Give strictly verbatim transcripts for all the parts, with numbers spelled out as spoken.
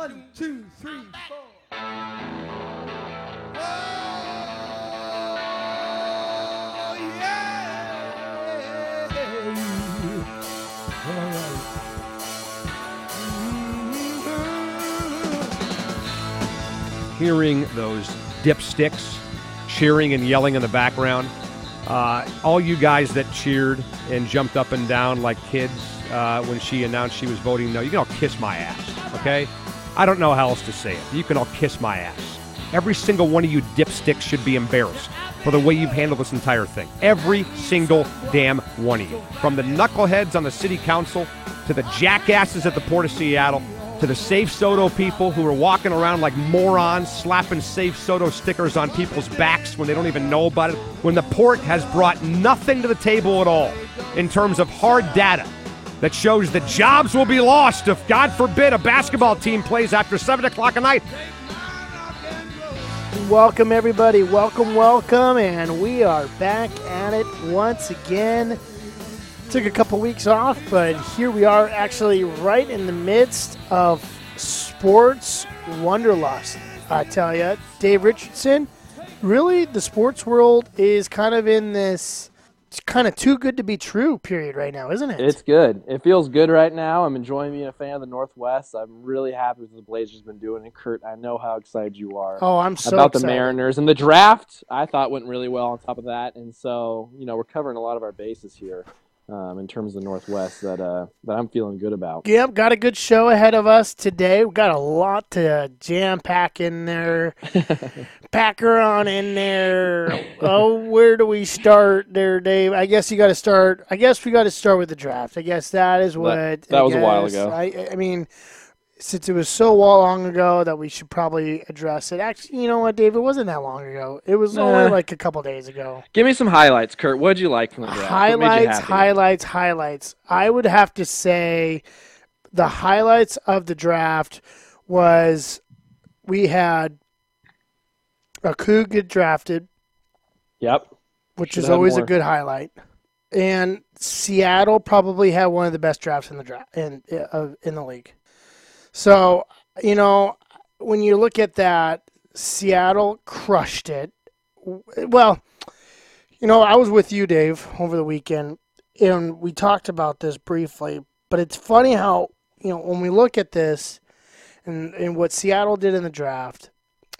One, two, three, four. Oh, yeah. All right. Mm-hmm. Hearing those dipsticks cheering and yelling in the background. Uh, all you guys that cheered and jumped up and down like kids uh, when she announced she was voting no, you can all kiss my ass, okay? I don't know how else to say it. You can all kiss my ass. Every single one of you dipsticks should be embarrassed for the way you've handled this entire thing. Every single damn one of you. From the knuckleheads on the city council to the jackasses at the Port of Seattle to the Safe Soto people who are walking around like morons, slapping Safe Soto stickers on people's backs when they don't even know about it, when the port has brought nothing to the table at all in terms of hard data that shows that jobs will be lost if, God forbid, a basketball team plays after seven o'clock at night. Welcome, everybody. Welcome, welcome. And we are back at it once again. Took a couple weeks off, but here we are actually right in the midst of sports wanderlust. I tell you, Dave Richardson, really the sports world is kind of in this kind of too good to be true period right now, isn't it? It's good. It feels good right now. I'm enjoying being a fan of the Northwest. I'm really happy with what the Blazers have been doing. And, Kurt, I know how excited you are. Oh, I'm so about excited. The Mariners. And the draft, I thought, went really well on top of that. And so, you know, we're covering a lot of our bases here. Um, in terms of the Northwest that uh, that I'm feeling good about. Yep, got a good show ahead of us today. We've got a lot to jam-pack in there, packer on in there. Oh, where do we start there, Dave? I guess you got to start. I guess we got to start with the draft. I guess that is what. That, that was guess, a while ago. I, I mean, since it was so long ago that we should probably address it. Actually, you know what, Dave? It wasn't that long ago. It was nah. only like a couple days ago. Give me some highlights, Kurt. What did you like from the draft? Highlights, highlights, highlights. I would have to say the highlights of the draft was we had a coup get drafted. Yep. Which is always a good highlight. And Seattle probably had one of the best drafts in the draft in uh, in the league. So, you know, when you look at that, Seattle crushed it. Well, you know, I was with you, Dave, over the weekend, and we talked about this briefly. But it's funny how, you know, when we look at this and, and what Seattle did in the draft,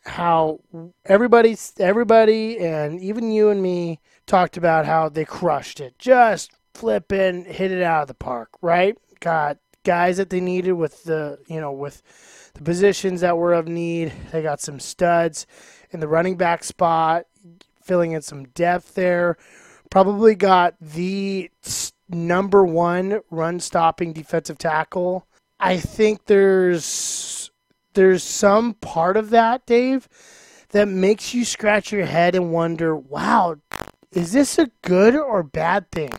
how everybody, everybody and even you and me talked about how they crushed it. Just flipping, hit it out of the park, right? Got guys that they needed with the, you know, with the positions that were of need. They got some studs in the running back spot, filling in some depth there. Probably got the number one run-stopping defensive tackle. I think there's there's some part of that, Dave, that makes you scratch your head and wonder, wow, is this a good or bad thing?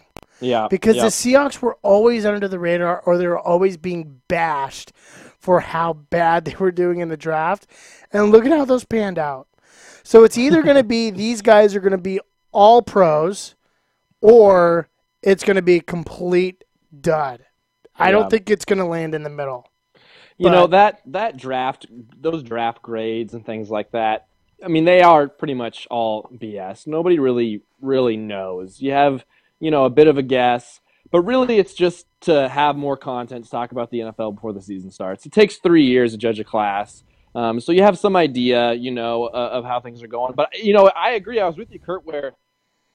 Yeah, because yeah. the Seahawks were always under the radar, or they were always being bashed for how bad they were doing in the draft. And look at how those panned out. So it's either going to be these guys are going to be all pros, or it's going to be complete dud. I yeah. don't think it's going to land in the middle. You but, know, that, that draft, those draft grades and things like that, I mean, they are pretty much all B S. Nobody really, really knows. You have... you know, a bit of a guess. But really, it's just to have more content to talk about the N F L before the season starts. It takes three years to judge a class. Um, so you have some idea, you know, uh, of how things are going. But, you know, I agree. I was with you, Kurt, where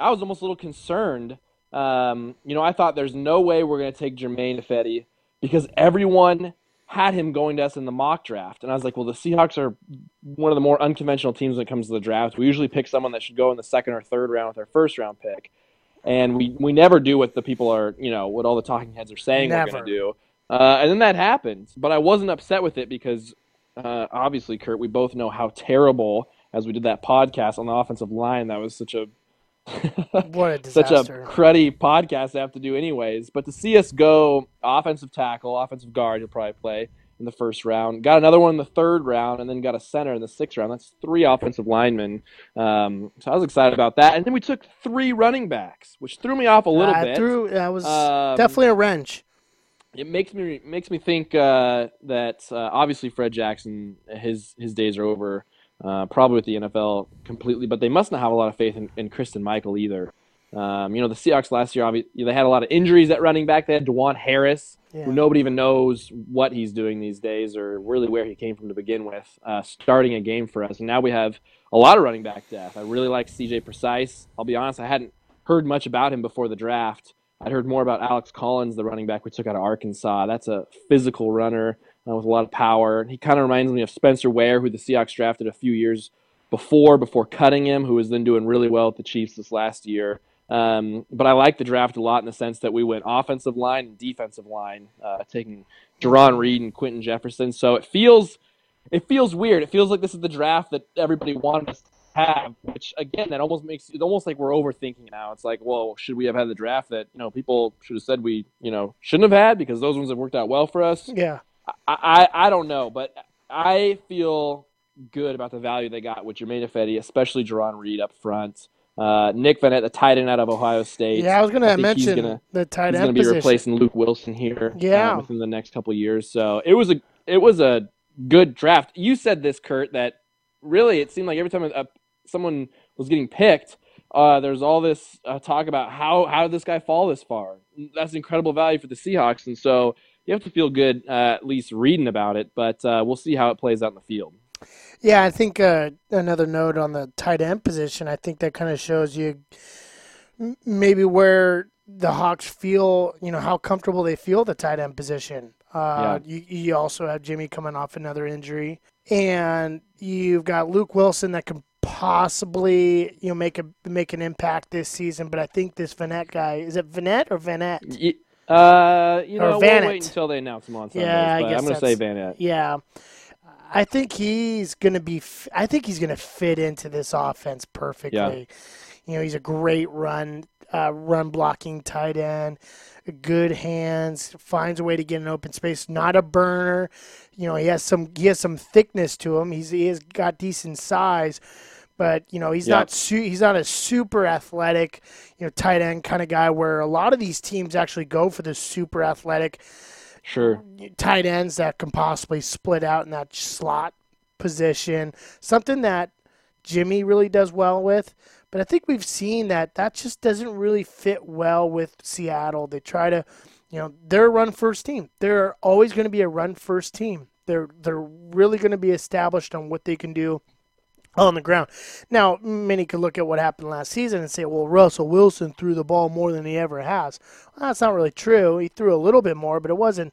I was almost a little concerned. Um, you know, I thought there's no way we're going to take Jermaine Fetty because everyone had him going to us in the mock draft. And I was like, well, the Seahawks are one of the more unconventional teams when it comes to the draft. We usually pick someone that should go in the second or third round with our first round pick. And we, we never do what the people are, you know, what all the talking heads are saying never. We're going to do. Uh, and then that happened. But I wasn't upset with it because, uh, obviously, Kurt, we both know how terrible, as we did that podcast on the offensive line, that was such a what a disaster. Such a cruddy podcast to have to do anyways. But to see us go offensive tackle, offensive guard, he'll probably play in the first round. Got another one in the third round, and then got a center in the sixth round. That's three offensive linemen. Um, so I was excited about that. And then we took three running backs, which threw me off a little uh, bit. Threw, that was um, definitely a wrench. it makes me makes me think uh, that uh, obviously Fred Jackson, his his days are over, uh, probably with the N F L completely. But they must not have a lot of faith in, in Kristen Michael either. Um, you know, the Seahawks last year, obviously, they had a lot of injuries at running back. They had DeJuan Harris, yeah. who nobody even knows what he's doing these days or really where he came from to begin with, uh, starting a game for us. And now we have a lot of running back depth. I really like C J. Precise. I'll be honest, I hadn't heard much about him before the draft. I'd heard more about Alex Collins, the running back we took out of Arkansas. That's a physical runner uh, with a lot of power. He kind of reminds me of Spencer Ware, who the Seahawks drafted a few years before, before cutting him, who was then doing really well at the Chiefs this last year. Um, but I like the draft a lot in the sense that we went offensive line and defensive line, uh, taking Jerron Reed and Quentin Jefferson. So it feels it feels weird. It feels like this is the draft that everybody wanted us to have, which, again, that almost makes it almost like we're overthinking now. It's like, well, should we have had the draft that, you know, people should have said we, you know, shouldn't have had because those ones have worked out well for us? Yeah. I, I, I don't know, but I feel good about the value they got with Jermaine Fetty, especially Jerron Reed up front. Uh, Nick Vannett, the tight end out of Ohio State. Yeah, I was going to mention gonna, the tight end position. He's going to be replacing Luke Wilson here yeah. uh, within the next couple of years. So it was a it was a good draft. You said this, Kurt, that really it seemed like every time a, someone was getting picked, uh, there's all this uh, talk about how, how did this guy fall this far? That's incredible value for the Seahawks. And so you have to feel good uh, at least reading about it. But uh, we'll see how it plays out in the field. Yeah, I think uh, another note on the tight end position, I think that kind of shows you maybe where the Hawks feel, you know, how comfortable they feel the tight end position. Uh, yeah. you, you also have Jimmy coming off another injury. And you've got Luke Wilson that can possibly, you know, make a make an impact this season. But I think this Vannett guy, is it Vannett or Vannett? Yeah. Uh, you know, we'll wait until they announce him on Sundays. Yeah, but I guess I'm going to say Vannett. Yeah. I think he's going to be – I think he's going to fit into this offense perfectly. Yeah. You know, he's a great run, uh, run-blocking tight end, good hands, finds a way to get an open space, not a burner. You know, he has some he has some thickness to him. He's He has got decent size, but, you know, he's yeah. not su- he's not a super athletic, you know, tight end kind of guy where a lot of these teams actually go for the super athletic – Sure. tight ends that can possibly split out in that slot position, something that Jimmy really does well with. But I think we've seen that that just doesn't really fit well with Seattle. They try to, you know, they're a run-first team. They're always going to be a run-first team. They're they're really going to be established on what they can do on the ground. Now, many could look at what happened last season and say, well, Russell Wilson threw the ball more than he ever has. Well, that's not really true. He threw a little bit more, but it wasn't.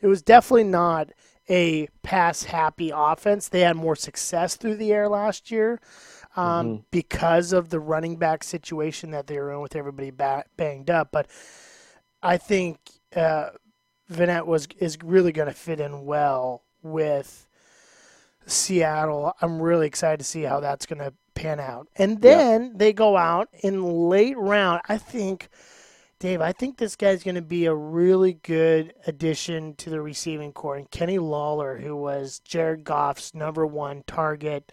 It was definitely not a pass-happy offense. They had more success through the air last year um, mm-hmm. because of the running back situation that they were in with everybody ba- banged up. But I think uh, Vannett was is really going to fit in well with Seattle. I'm really excited to see how that's going to pan out. And then yeah. they go out in late round. I think, Dave, I think this guy's going to be a really good addition to the receiving corps. And Kenny Lawler, who was Jared Goff's number one target.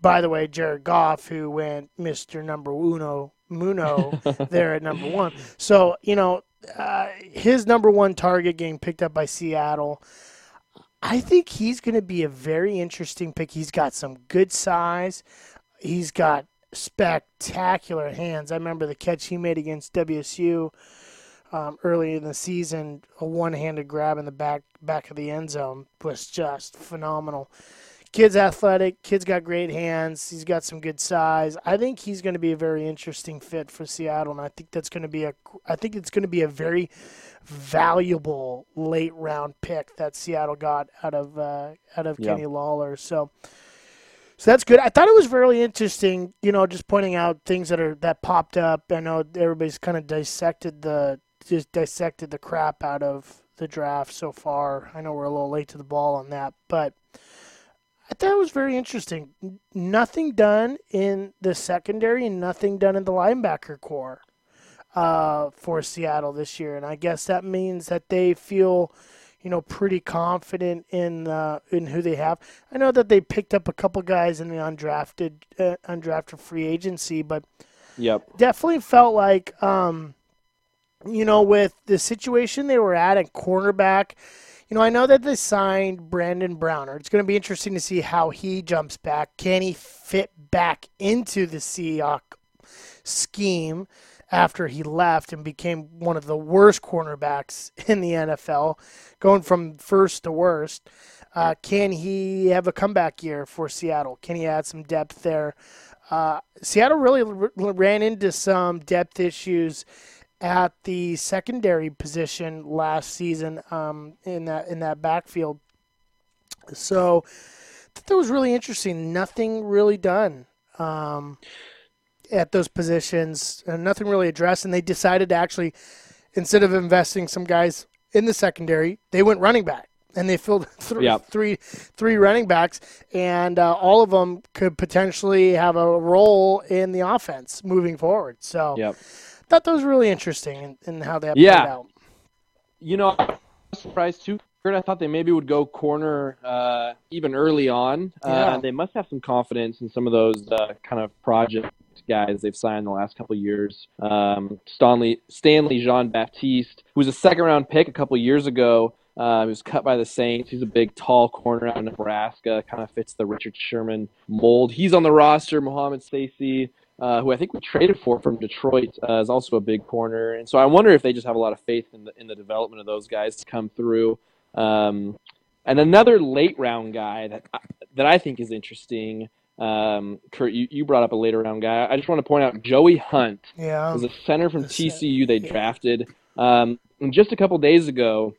By the way, Jared Goff, who went Mister Number Uno Muno there at number one. So, you know, uh, his number one target getting picked up by Seattle. I think he's going to be a very interesting pick. He's got some good size. He's got spectacular hands. I remember the catch he made against W S U um, early in the season, a one-handed grab in the back back of the end zone was just phenomenal. Kid's athletic. Kid's got great hands. He's got some good size. I think he's going to be a very interesting fit for Seattle, and I think that's going to be a I think it's going to be a very valuable late round pick that Seattle got out of uh, out of yeah. Kenny Lawler. So, so that's good. I thought it was really interesting. You know, just pointing out things that are that popped up. I know everybody's kind of dissected the just dissected the crap out of the draft so far. I know we're a little late to the ball on that, but I thought it was very interesting. Nothing done in the secondary and nothing done in the linebacker corps uh, for Seattle this year, and I guess that means that they feel, you know, pretty confident in uh, in who they have. I know that they picked up a couple guys in the undrafted uh, undrafted free agency, but yep. definitely felt like um, you know, with the situation they were at at cornerback, you know, I know that they signed Brandon Browner. It's going to be interesting to see how he jumps back. Can he fit back into the Seahawks scheme after he left and became one of the worst cornerbacks in the N F L, going from first to worst? Uh, can he have a comeback year for Seattle? Can he add some depth there? Uh, Seattle really r- ran into some depth issues at the secondary position last season um, in that in that backfield. So I thought that was really interesting. Nothing really done um, at those positions, and nothing really addressed, and they decided to actually, instead of investing some guys in the secondary, they went running back. And they filled three, yep. three, three running backs, and uh, all of them could potentially have a role in the offense moving forward. So yep. I thought that was really interesting in, in how that yeah. played out. You know, I was surprised too. I thought they maybe would go corner uh, even early on. Yeah. Uh, they must have some confidence in some of those uh, kind of project guys they've signed the last couple of years. Um, Stanley, Stanley Jean-Baptiste, who was a second-round pick a couple of years ago. Uh, he was cut by the Saints. He's a big, tall corner out of Nebraska. Kind of fits the Richard Sherman mold. He's on the roster. Mohammed Stacey, uh, who I think we traded for from Detroit, uh, is also a big corner. And so I wonder if they just have a lot of faith in the in the development of those guys to come through. Um, and another late-round guy that I, that I think is interesting, um, Kurt, you, you brought up a later-round guy. I just want to point out Joey Hunt. Yeah. He's a center from T C U they drafted. Um, and just a couple days ago,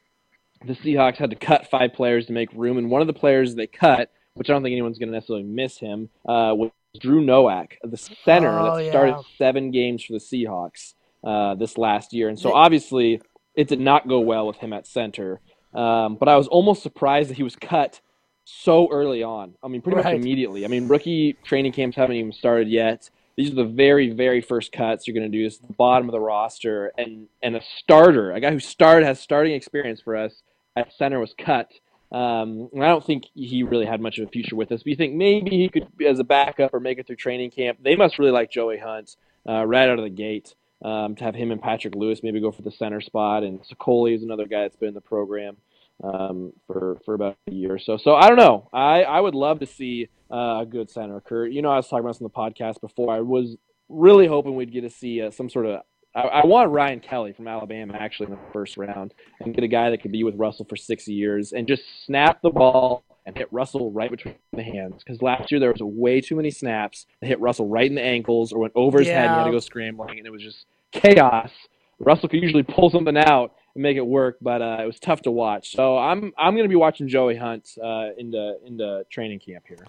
the Seahawks had to cut five players to make room, and one of the players they cut, which I don't think anyone's going to necessarily miss him, uh, was Drew Nowak, the center oh, that started yeah. seven games for the Seahawks uh, this last year. And so obviously it did not go well with him at center. Um, but I was almost surprised that he was cut so early on. I mean, pretty right. much immediately. I mean, rookie training camps haven't even started yet. These are the very, very first cuts you're going to do. This is the bottom of the roster. And, and a starter, a guy who started has starting experience for us, at center was cut, um, and I don't think he really had much of a future with us. But you think maybe he could, as a backup, or make it through training camp. They must really like Joey Hunt uh, right out of the gate, um, to have him and Patrick Lewis maybe go for the center spot. And Sokoli is another guy that's been in the program um, for, for about a year or so. So I don't know. I, I would love to see uh, a good center occur. You know, I was talking about this on the podcast before. I was really hoping we'd get to see uh, some sort of I want Ryan Kelly from Alabama actually in the first round, and get a guy that could be with Russell for six years and just snap the ball and hit Russell right between the hands. Because last year there was way too many snaps that hit Russell right in the ankles or went over his yeah. head and had to go scrambling, and it was just chaos. Russell could usually pull something out and make it work, but uh, it was tough to watch. So I'm I'm going to be watching Joey Hunt uh, in the in the training camp here.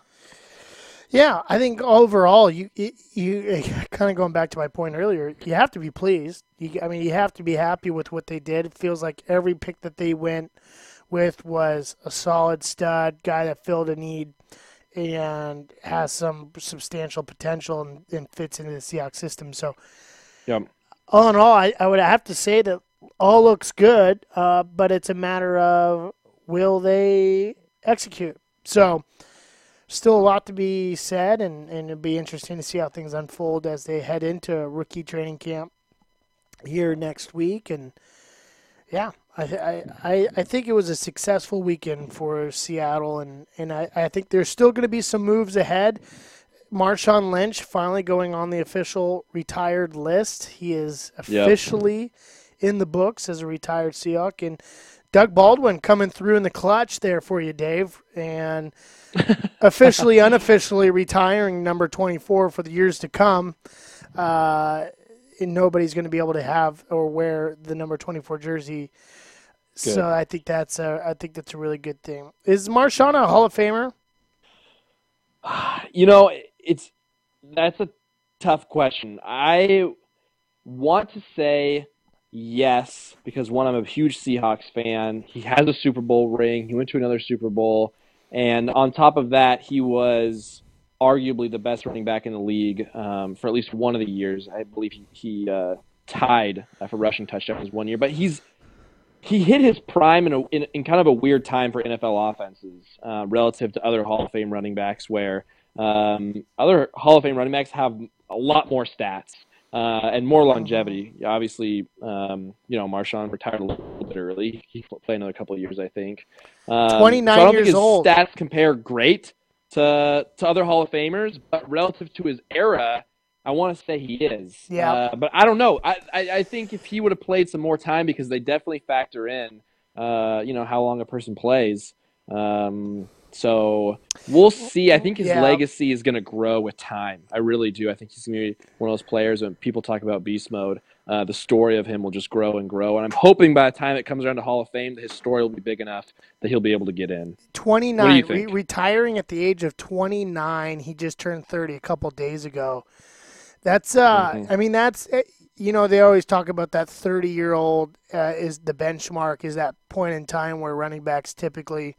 Yeah, I think overall, you you kind of going back to my point earlier, you have to be pleased. You, I mean, you have to be happy with what they did. It feels like every pick that they went with was a solid stud, guy that filled a need and has some substantial potential and, and fits into the Seahawks system. So yeah. all in all, I, I would have to say that all looks good, uh, but it's a matter of will they execute? So still a lot to be said, and, and it'll be interesting to see how things unfold as they head into rookie training camp here next week. And yeah, I th- I, I I think it was a successful weekend for Seattle, and, and I, I think there's still going to be some moves ahead. Marshawn Lynch finally going on the official retired list. He is officially yep. in the books as a retired Seahawk, and Doug Baldwin coming through in the clutch there for you, Dave, and officially, unofficially retiring number twenty-four for the years to come. Uh, and nobody's going to be able to have or wear the number twenty-four jersey. Good. So I think that's a, I think that's a really good thing. Is Marshawn a Hall of Famer? You know, it's that's a tough question. I want to say yes, because one, I'm a huge Seahawks fan. He has a Super Bowl ring. He went to another Super Bowl. And on top of that, he was arguably the best running back in the league um, for at least one of the years. I believe he, he uh, tied for rushing touchdowns one year. But he's he hit his prime in, a, in, in kind of a weird time for N F L offenses uh, relative to other Hall of Fame running backs, where um, other Hall of Fame running backs have a lot more stats. uh, and more longevity. Obviously, um, you know, Marshawn retired a little bit early. He will play another couple of years, I think. Um, twenty-nine so I don't years think his old. His stats compare great to to other Hall of Famers, but relative to his era, I want to say he is. Yeah. Uh, but I don't know. I, I, I think if he would have played some more time, because they definitely factor in, uh, you know, how long a person plays. Um, so we'll see. I think his yeah. legacy is going to grow with time. I really do. I think he's going to be one of those players when people talk about beast mode. Uh, the story of him will just grow and grow. And I'm hoping by the time it comes around to Hall of Fame, that his story will be big enough that he'll be able to get in. twenty-nine What do you think? Re- retiring at the age of twenty-nine. He just turned thirty a couple days ago. That's, uh, mm-hmm. I mean, that's, you know, they always talk about that thirty-year-old uh, is the benchmark, is that point in time where running backs typically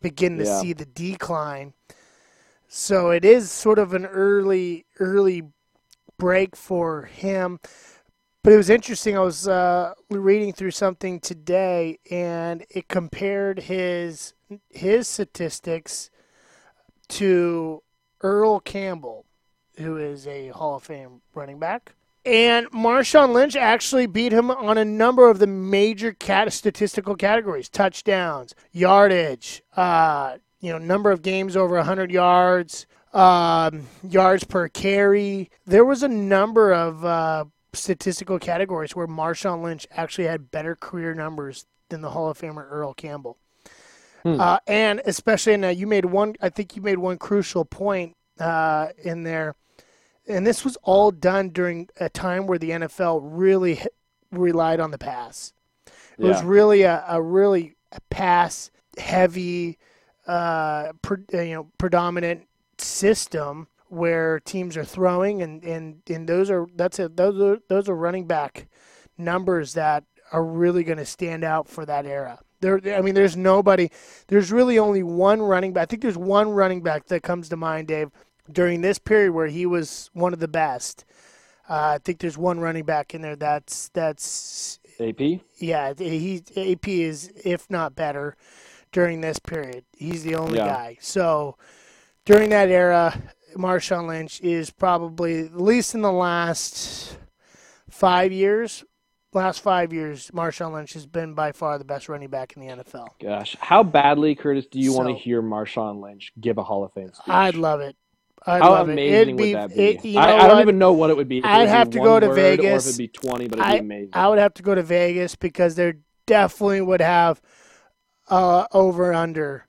begin to yeah. see the decline. So it is sort of an early, early break for him. But it was interesting. I was uh, reading through something today, and it compared his his statistics to Earl Campbell, who is a Hall of Fame running back. And Marshawn Lynch actually beat him on a number of the major cat- statistical categories: touchdowns, yardage, uh, you know, number of games over one hundred yards, um, yards per carry. There was a number of uh, statistical categories where Marshawn Lynch actually had better career numbers than the Hall of Famer Earl Campbell. Hmm. Uh, and especially now, you made one. I think you made one crucial point uh, in there. And this was all done during a time where the N F L really hit, relied on the pass. It yeah. was really a, a really pass-heavy, uh, pre, you know, predominant system where teams are throwing, and, and, and those are that's a, those are those are running back numbers that are really going to stand out for that era. There, I mean, there's nobody. There's really only one running back. I think there's one running back that comes to mind, Dave, during this period where he was one of the best. Uh, I think there's one running back in there that's that's A P. Yeah, he A P is, if not better, during this period. He's the only yeah. guy. So during that era, Marshawn Lynch is probably, at least in the last five years, last five years, Marshawn Lynch has been by far the best running back in the N F L. Gosh, how badly, Curtis, do you so, want to hear Marshawn Lynch give a Hall of Fame speech? I'd love it. I'd How amazing it. Be, would that be? It, you know I, I don't even know what it would be. If I'd have to go to Vegas. Or if it'd be twenty, but it'd I, be amazing. I would have to go to Vegas, because there definitely would have uh, over under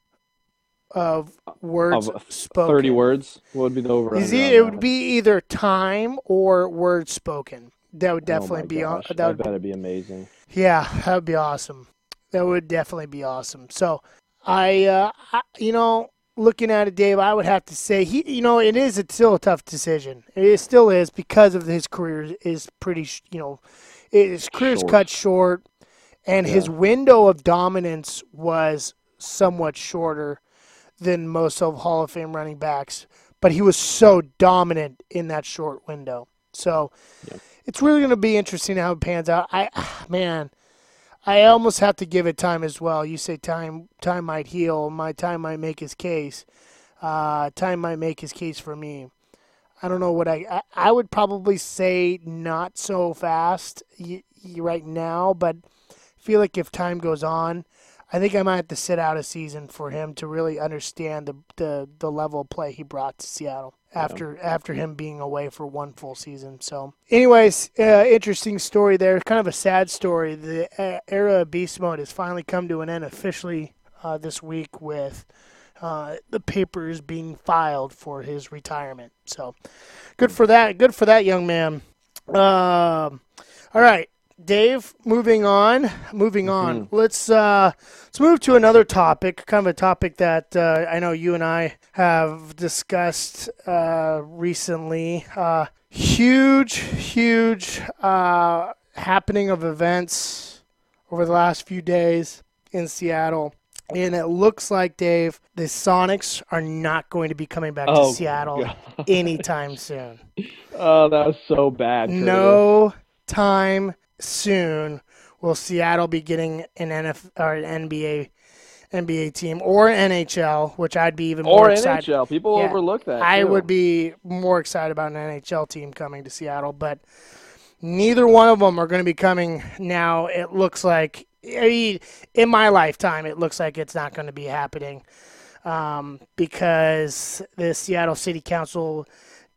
of words of spoken. Thirty words. What would be the over under? It, it would be either time or words spoken. That would definitely oh be. Gosh, that would that'd be amazing. Yeah, that would be awesome. That would definitely be awesome. So, I, uh, I you know. Looking at it, Dave, I would have to say he. You know, it is it's still a tough decision. It still is, because of his career is pretty. You know, his career's short. cut short, and yeah. his window of dominance was somewhat shorter than most of Hall of Fame running backs. But he was so dominant in that short window. So yeah. it's really going to be interesting how it pans out. I man. I almost have to give it time as well. You say time time might heal. My time might make his case. Uh, time might make his case for me. I don't know what I, I – I would probably say not so fast y- y- right now, but I feel like if time goes on, I think I might have to sit out a season for him to really understand the, the, the level of play he brought to Seattle after yeah. after him being away for one full season. So anyways, uh, interesting story there. Kind of a sad story. The era of beast mode has finally come to an end officially uh, this week with uh, the papers being filed for his retirement. So good for that. Good for that young man. Uh, all right. Dave, moving on, moving on. Mm-hmm. Let's uh, let's move to another topic, kind of a topic that uh, I know you and I have discussed uh, recently. Uh, huge, huge uh, happening of events over the last few days in Seattle. And it looks like, Dave, the Sonics are not going to be coming back oh, to Seattle God. anytime soon. Oh, that was so bad. Curtis. No time soon will Seattle be getting an N F L or an N B A N B A team or N H L, which I'd be even more excited. Or N H L. People yeah. overlook that. I too. would be more excited about an N H L team coming to Seattle, but neither one of them are going to be coming now. It looks like, I mean, in my lifetime, it looks like it's not going to be happening um, because the Seattle City Council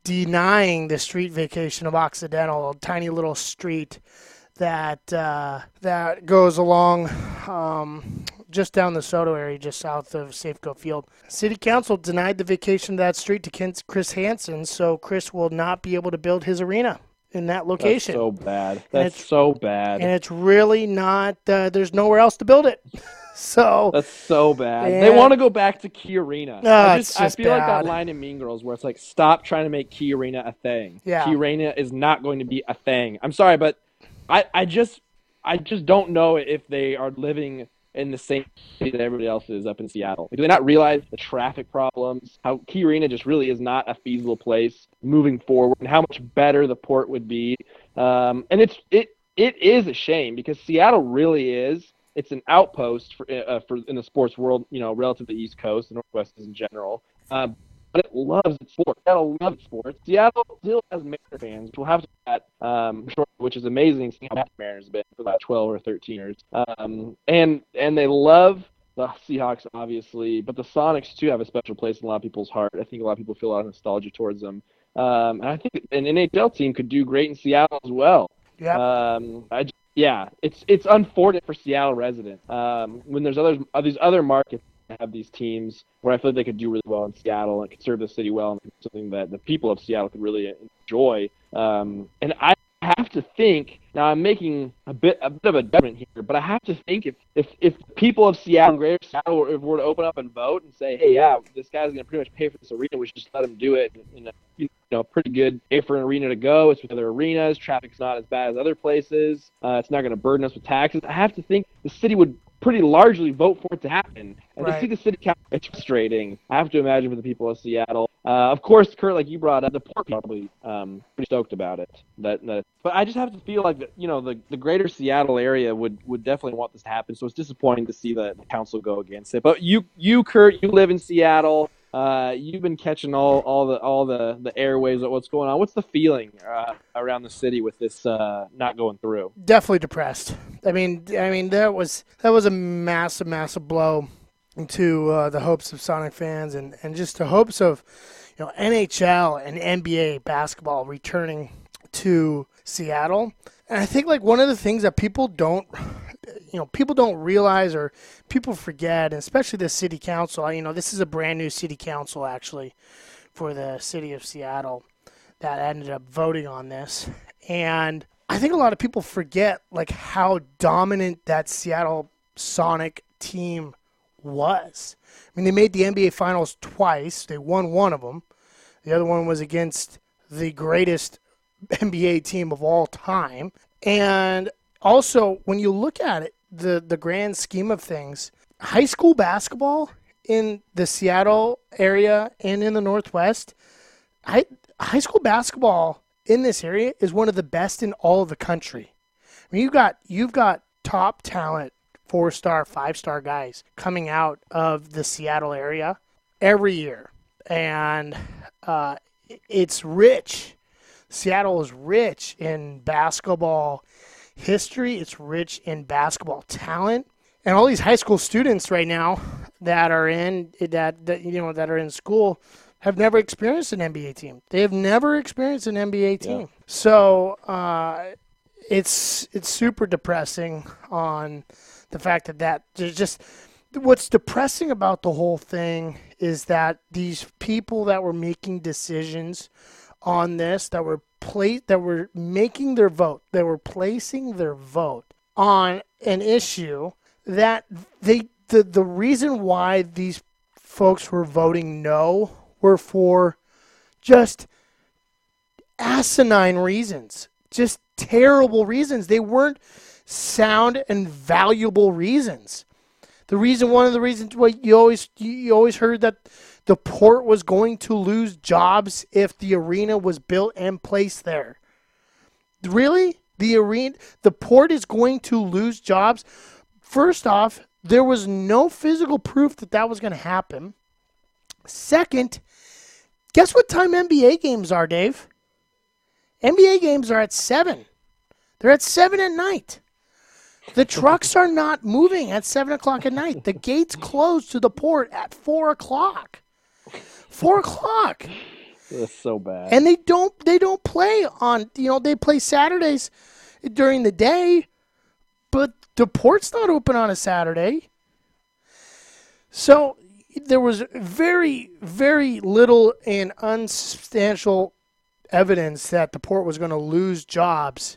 denying the street vacation of Occidental, a tiny little street that uh, that goes along um, just down the Soto area, just south of Safeco Field. City Council denied the vacation of that street to Chris Hansen, so Chris will not be able to build his arena in that location. That's so bad. That's so bad. And it's really not, uh, there's nowhere else to build it. So that's so bad. And they want to go back to Key Arena. No, I, just, it's just I feel bad. Like that line in Mean Girls where it's like, stop trying to make Key Arena a thing. Yeah. Key Arena is not going to be a thing. I'm sorry, but I, I just I just don't know if they are living in the same city that everybody else is up in Seattle. Like, do they not realize the traffic problems, how Key Arena just really is not a feasible place moving forward, and how much better the port would be? Um, and it's it it is a shame because Seattle really is. It's an outpost for uh, for in the sports world, you know, relative to the East Coast and Northwest in general. Uh, but it loves its sports. Seattle loves sports. Seattle still has Mariners fans, which we'll have to look at um, shortly, which is amazing seeing how bad the Mariners have been for about twelve or thirteen years. Um, and and they love the Seahawks, obviously, but the Sonics too have a special place in a lot of people's heart. I think a lot of people feel a lot of nostalgia towards them. Um, and I think an N H L team could do great in Seattle as well. Yeah. Um, I just, Yeah, it's it's unfortunate for Seattle residents um, when there's others these other markets that have these teams where I feel like they could do really well in Seattle and could serve the city well and something that the people of Seattle could really enjoy. Um, and I have to think now I'm making a bit a bit of a judgment here, but I have to think if if if people of Seattle and Greater Seattle were, if we were to open up and vote and say, hey, yeah, this guy's gonna pretty much pay for this arena, we should just let him do it. And, and, you know, You know, pretty good day for an arena to go. It's with other arenas. Traffic's not as bad as other places. Uh, it's not going to burden us with taxes. I have to think the city would pretty largely vote for it to happen. And right. to see the city council, it's frustrating. I have to imagine for the people of Seattle. Uh, of course, Kurt, like you brought up, the poor people are probably um, pretty stoked about it. That, that, but I just have to feel like, you know, the, the greater Seattle area would, would definitely want this to happen. So it's disappointing to see the council go against it. But you, you Kurt, you live in Seattle. Uh, you've been catching all, all the all the, the airwaves of what's going on. What's the feeling uh, around the city with this uh, not going through? Definitely depressed. I mean, I mean that was that was a massive, massive blow to uh, the hopes of Sonic fans and, and just the hopes of you know N H L and N B A basketball returning to Seattle. And I think like one of the things that people don't. You know, people don't realize or people forget, and especially the city council. You know, this is a brand new city council actually for the city of Seattle that ended up voting on this. And I think a lot of people forget like how dominant that Seattle Sonic team was. I mean, they made the N B A Finals twice. They won one of them. The other one was against the greatest N B A team of all time. And also, when you look at it, the, the grand scheme of things, high school basketball in the Seattle area and in the Northwest, high, high school basketball in this area is one of the best in all of the country. I mean, you've got, you've got top talent, four-star, five-star guys coming out of the Seattle area every year. And uh, it's rich. Seattle is rich in basketball history, it's rich in basketball talent, and all these high school students right now that are in that, that you know that are in school have never experienced an N B A team. They have never experienced an N B A team. Yeah. So uh, it's it's super depressing on the fact that that there's just what's depressing about the whole thing is that these people that were making decisions on this that were Play, that were making their vote, that were placing their vote on an issue that they the, the reason why these folks were voting no were for just asinine reasons, just terrible reasons. They weren't sound and valuable reasons. The reason, one of the reasons why you always you always heard that the port was going to lose jobs if the arena was built and placed there. Really? The arena, the port is going to lose jobs? First off, There was no physical proof that that was going to happen. Second, guess what time N B A games are, Dave? N B A games are at seven. They're at seven at night. The trucks are not moving at seven o'clock at night. The gates close to the port at four o'clock. four o'clock. That's so bad. And they don't they don't play on, you know, they play Saturdays during the day, but the port's not open on a Saturday. So there was very, very little and unsubstantial evidence that the port was going to lose jobs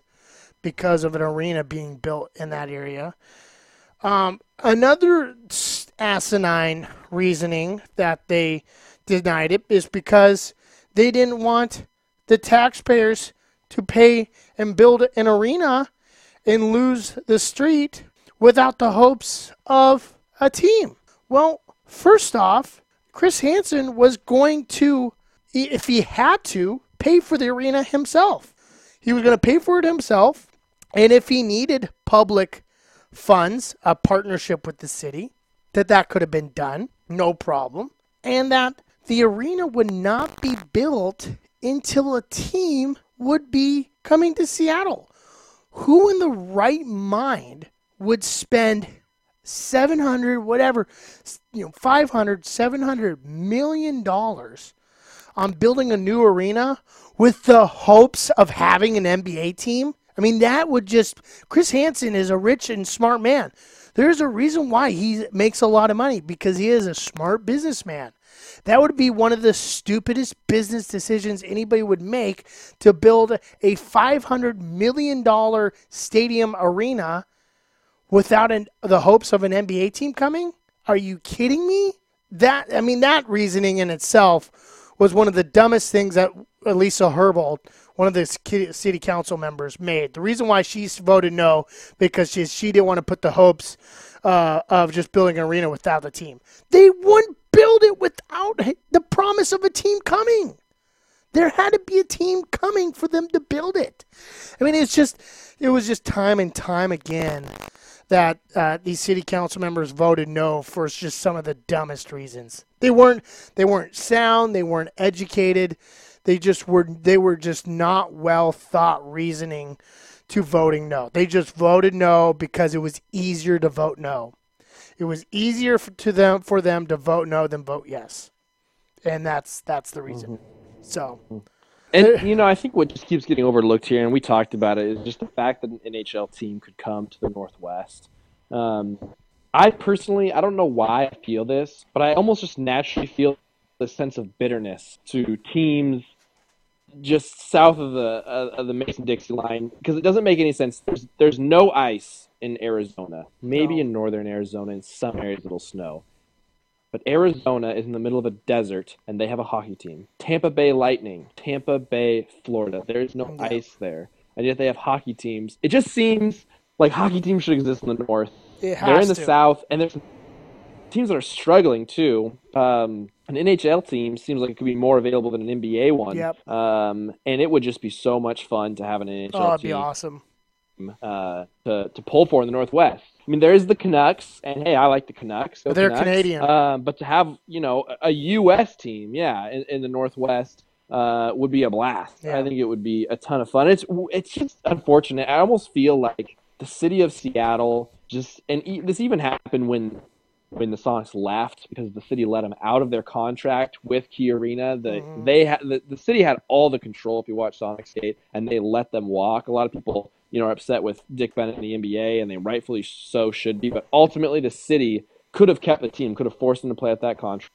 because of an arena being built in that area. Um, another asinine reasoning that they denied it is because they didn't want the taxpayers to pay and build an arena and lose the street without the hopes of a team. Well, first off, Chris Hansen was going to, if he had to, pay for the arena himself. He was going to pay for it himself. And if he needed public funds, a partnership with the city, that that could have been done, no problem. And that the arena would not be built until a team would be coming to Seattle. Who in the right mind would spend seven hundred, whatever, you know, five hundred, seven hundred million dollars on building a new arena with the hopes of having an N B A team? I mean, that would just, Chris Hansen is a rich and smart man. There's a reason why he makes a lot of money, because he is a smart businessman. That would be one of the stupidest business decisions anybody would make, to build a five hundred million dollars stadium arena without an, the hopes of an N B A team coming? Are you kidding me? That, I mean, that reasoning in itself was one of the dumbest things that Elisa Herbold, one of the city council members, made. The reason why she voted no, because she, she didn't want to put the hopes uh, of just building an arena without the team. They wouldn't build it without the promise of a team coming. There had to be a team coming for them to build it. I mean, it's just, it was just time and time again that uh, these city council members voted no for just some of the dumbest reasons. They weren't, they weren't sound. They weren't educated. They just were, they were just not well thought reasoning to voting no. They just voted no because it was easier to vote no. It was easier for, to them, for them to vote no than vote yes. And that's, that's the reason. Mm-hmm. So. And, you know, I think what just keeps getting overlooked here, and we talked about it, is just the fact that an N H L team could come to the Northwest. Um, I personally, I don't know why I feel this, but I almost just naturally feel the sense of bitterness to teams just south of the uh, of the Mason-Dixie line, because it doesn't make any sense. There's, there's no ice in Arizona. Maybe no. In northern Arizona, in some areas it'll snow. But Arizona is in the middle of a desert, and they have a hockey team. Tampa Bay Lightning, Tampa Bay, Florida. There's no yeah. ice there, and yet they have hockey teams. It just seems like hockey teams should exist in the north. It has They're in the to. south, and there's teams that are struggling, too. Um, an N H L team seems like it could be more available than an N B A one. Yep. Um, and it would just be so much fun to have an N H L team. Oh, that'd be awesome. Uh, to, to pull for in the Northwest. I mean, there is the Canucks, and hey, I like the Canucks. Go They're Canucks. Canadian. Uh, but to have, you know, a U S team, yeah, in, in the Northwest uh, would be a blast. Yeah. I think it would be a ton of fun. It's it's just unfortunate. I almost feel like the city of Seattle just, and e- this even happened when when the Sonics left, because the city let them out of their contract with Key Arena. The, mm-hmm. they ha- the, the city had all the control if you watch Sonics skate, and they let them walk. A lot of people, you know, are upset with Dick Vannett and the N B A, and they rightfully so should be. But ultimately, the city could have kept the team, could have forced them to play at that contract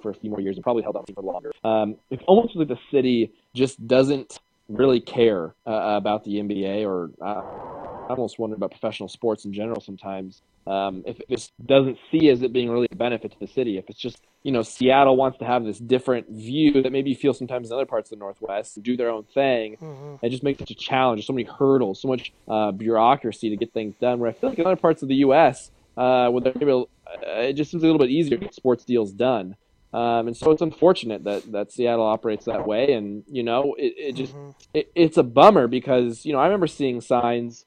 for a few more years, and probably held out for longer. Um, it's almost like the city just doesn't really care uh, about the N B A, or uh, I almost wonder about professional sports in general sometimes. Um, if it just doesn't see as it being really a benefit to the city, if it's just, you know, Seattle wants to have this different view that maybe you feel sometimes in other parts of the Northwest, do their own thing, mm-hmm. It just makes such a challenge. There's so many hurdles, so much uh, bureaucracy to get things done, where I feel like in other parts of the U S, uh, where they're able, uh, it just seems a little bit easier to get sports deals done. Um, and so it's unfortunate that, that Seattle operates that way. And, you know, it, it just, mm-hmm. it, it's a bummer because, you know, I remember seeing signs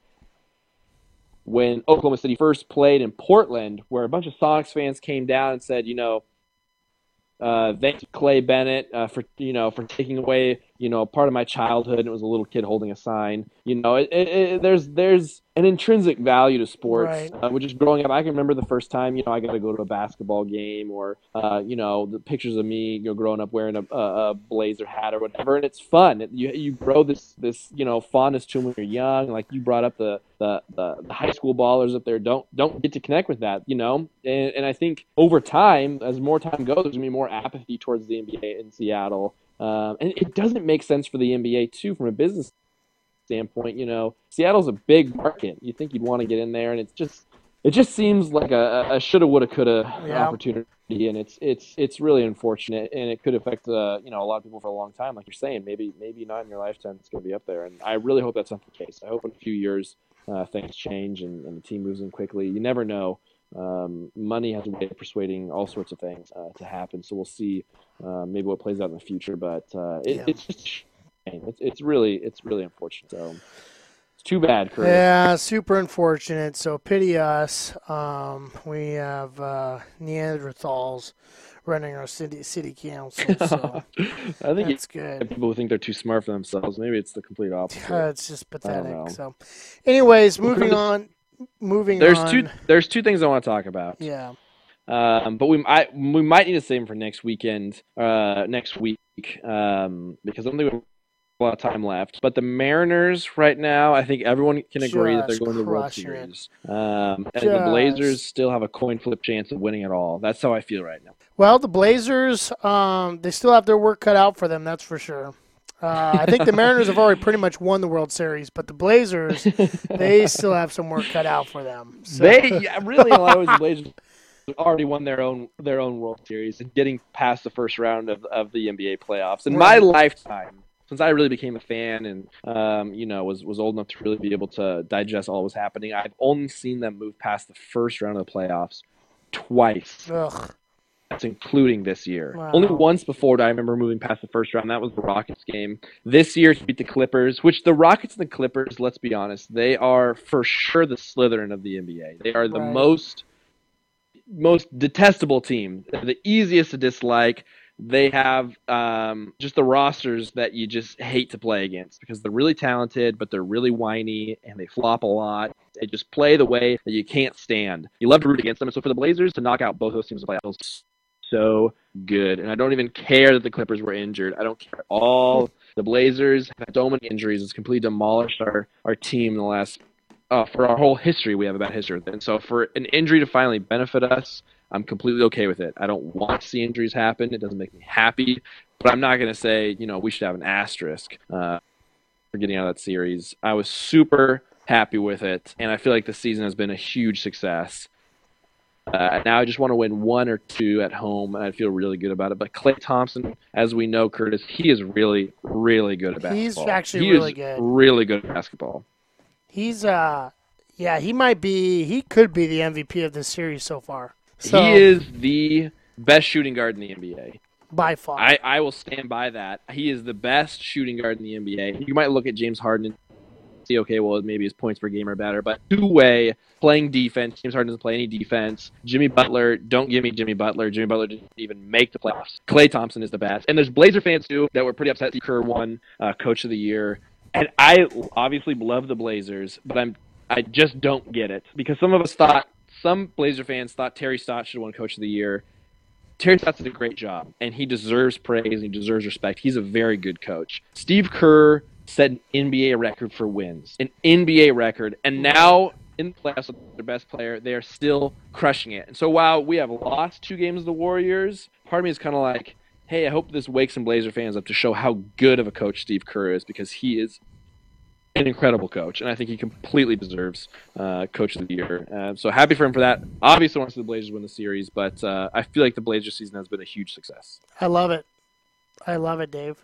when Oklahoma City first played in Portland, where a bunch of Sonics fans came down and said, you know, uh, thank you, Clay Bennett, uh, for, you know, for taking away, you know, part of my childhood. And it was a little kid holding a sign. You know, it, it, it, there's there's an intrinsic value to sports, right. uh, which is growing up. I can remember the first time, you know, I got to go to a basketball game, or, uh, you know, the pictures of me, you know, growing up wearing a, a, a Blazer hat or whatever. And it's fun. It, you you grow this, this you know, fondness to when you're young. Like you brought up the, the, the, the high school ballers up there don't don't get to connect with that, you know. And, and I think over time, as more time goes, there's going to be more apathy towards the N B A in Seattle. Um, and it doesn't make sense for the N B A, too, from a business standpoint. You know, Seattle's a big market. You think you'd want to get in there, and it's just it just seems like a, a shoulda, woulda, coulda yeah. opportunity, and it's it's it's really unfortunate, and it could affect uh, you know, a lot of people for a long time. Like you're saying, maybe maybe not in your lifetime it's going to be up there, and I really hope that's not the case. I hope in a few years uh, things change and, and the team moves in quickly. You never know. Um, money has a way of persuading all sorts of things uh, to happen. So we'll see uh, maybe what plays out in the future. But uh, it, yeah. it's just it's it's really it's really unfortunate. So it's too bad, Chris. Yeah, super unfortunate. So pity us. Um, we have uh, Neanderthals running our city city council. So I think it's good. People who think they're too smart for themselves. Maybe it's the complete opposite. Uh, it's just pathetic. So, anyways, moving on. Moving there's on. two there's two things I want to talk about. Yeah. Um, but we I, we might need to save them for next weekend, uh, next week, um, because I don't think we have a lot of time left. But the Mariners right now, I think everyone can agree Just that they're going to the World Series. Um, and the Blazers still have a coin flip chance of winning it all. That's how I feel right now. Well, the Blazers, um, they still have their work cut out for them. That's for sure. Uh, I think the Mariners have already pretty much won the World Series, but the Blazers, they still have some work cut out for them. So. They yeah, really, a lot of the Blazers already won their own their own World Series and getting past the first round of, of the N B A playoffs. In my lifetime, since I really became a fan and um, you know was, was old enough to really be able to digest all that was happening, I've only seen them move past the first round of the playoffs twice. Ugh. That's including this year. Wow. Only once before did I remember moving past the first round. That was the Rockets game. This year to beat the Clippers, which the Rockets and the Clippers, let's be honest, they are for sure the Slytherin of the N B A. They are the right. most most detestable team, the easiest to dislike. They have um, just the rosters that you just hate to play against because they're really talented, but they're really whiny, and they flop a lot. They just play the way that you can't stand. You love to root against them, and so for the Blazers to knock out both those teams in the playoffs, so good. And I don't even care that the Clippers were injured. I don't care at all. The Blazers have had so many injuries. It's completely demolished our, our team in the last uh, – for our whole history, we have a bad history. And so for an injury to finally benefit us, I'm completely okay with it. I don't want to see injuries happen. It doesn't make me happy. But I'm not going to say, you know, we should have an asterisk uh, for getting out of that series. I was super happy with it, and I feel like this season has been a huge success. Uh, now I just want to win one or two at home, and I feel really good about it. But Klay Thompson, as we know, Curtis, he is really, really good at basketball. He's actually he really is good. Really good at basketball. He's, uh, yeah, he might be. He could be the M V P of this series so far. So, he is the best shooting guard in the N B A by far. I, I will stand by that. He is the best shooting guard in the N B A. You might look at James Harden. See, okay, well, maybe his points per game are better, but two-way playing defense. James Harden doesn't play any defense. Jimmy Butler, don't give me Jimmy Butler. Jimmy Butler didn't even make the playoffs. Klay Thompson is the best, and there's Blazer fans too that were pretty upset. Steve Kerr won uh, Coach of the Year, and I obviously love the Blazers, but I'm I just don't get it because some of us thought some Blazer fans thought Terry Stotts should have won Coach of the Year. Terry Stotts did a great job, and he deserves praise and he deserves respect. He's a very good coach. Steve Kerr set an N B A record for wins, an N B A record, and now in the playoffs with their best player, they are still crushing it. And so while we have lost two games to the Warriors, part of me is kind of like, hey, I hope this wakes some Blazer fans up to show how good of a coach Steve Kerr is because he is an incredible coach, and I think he completely deserves uh, Coach of the Year. Uh, so happy for him for that. Obviously I want to see the Blazers win the series, but uh, I feel like the Blazers season has been a huge success. I love it. I love it, Dave.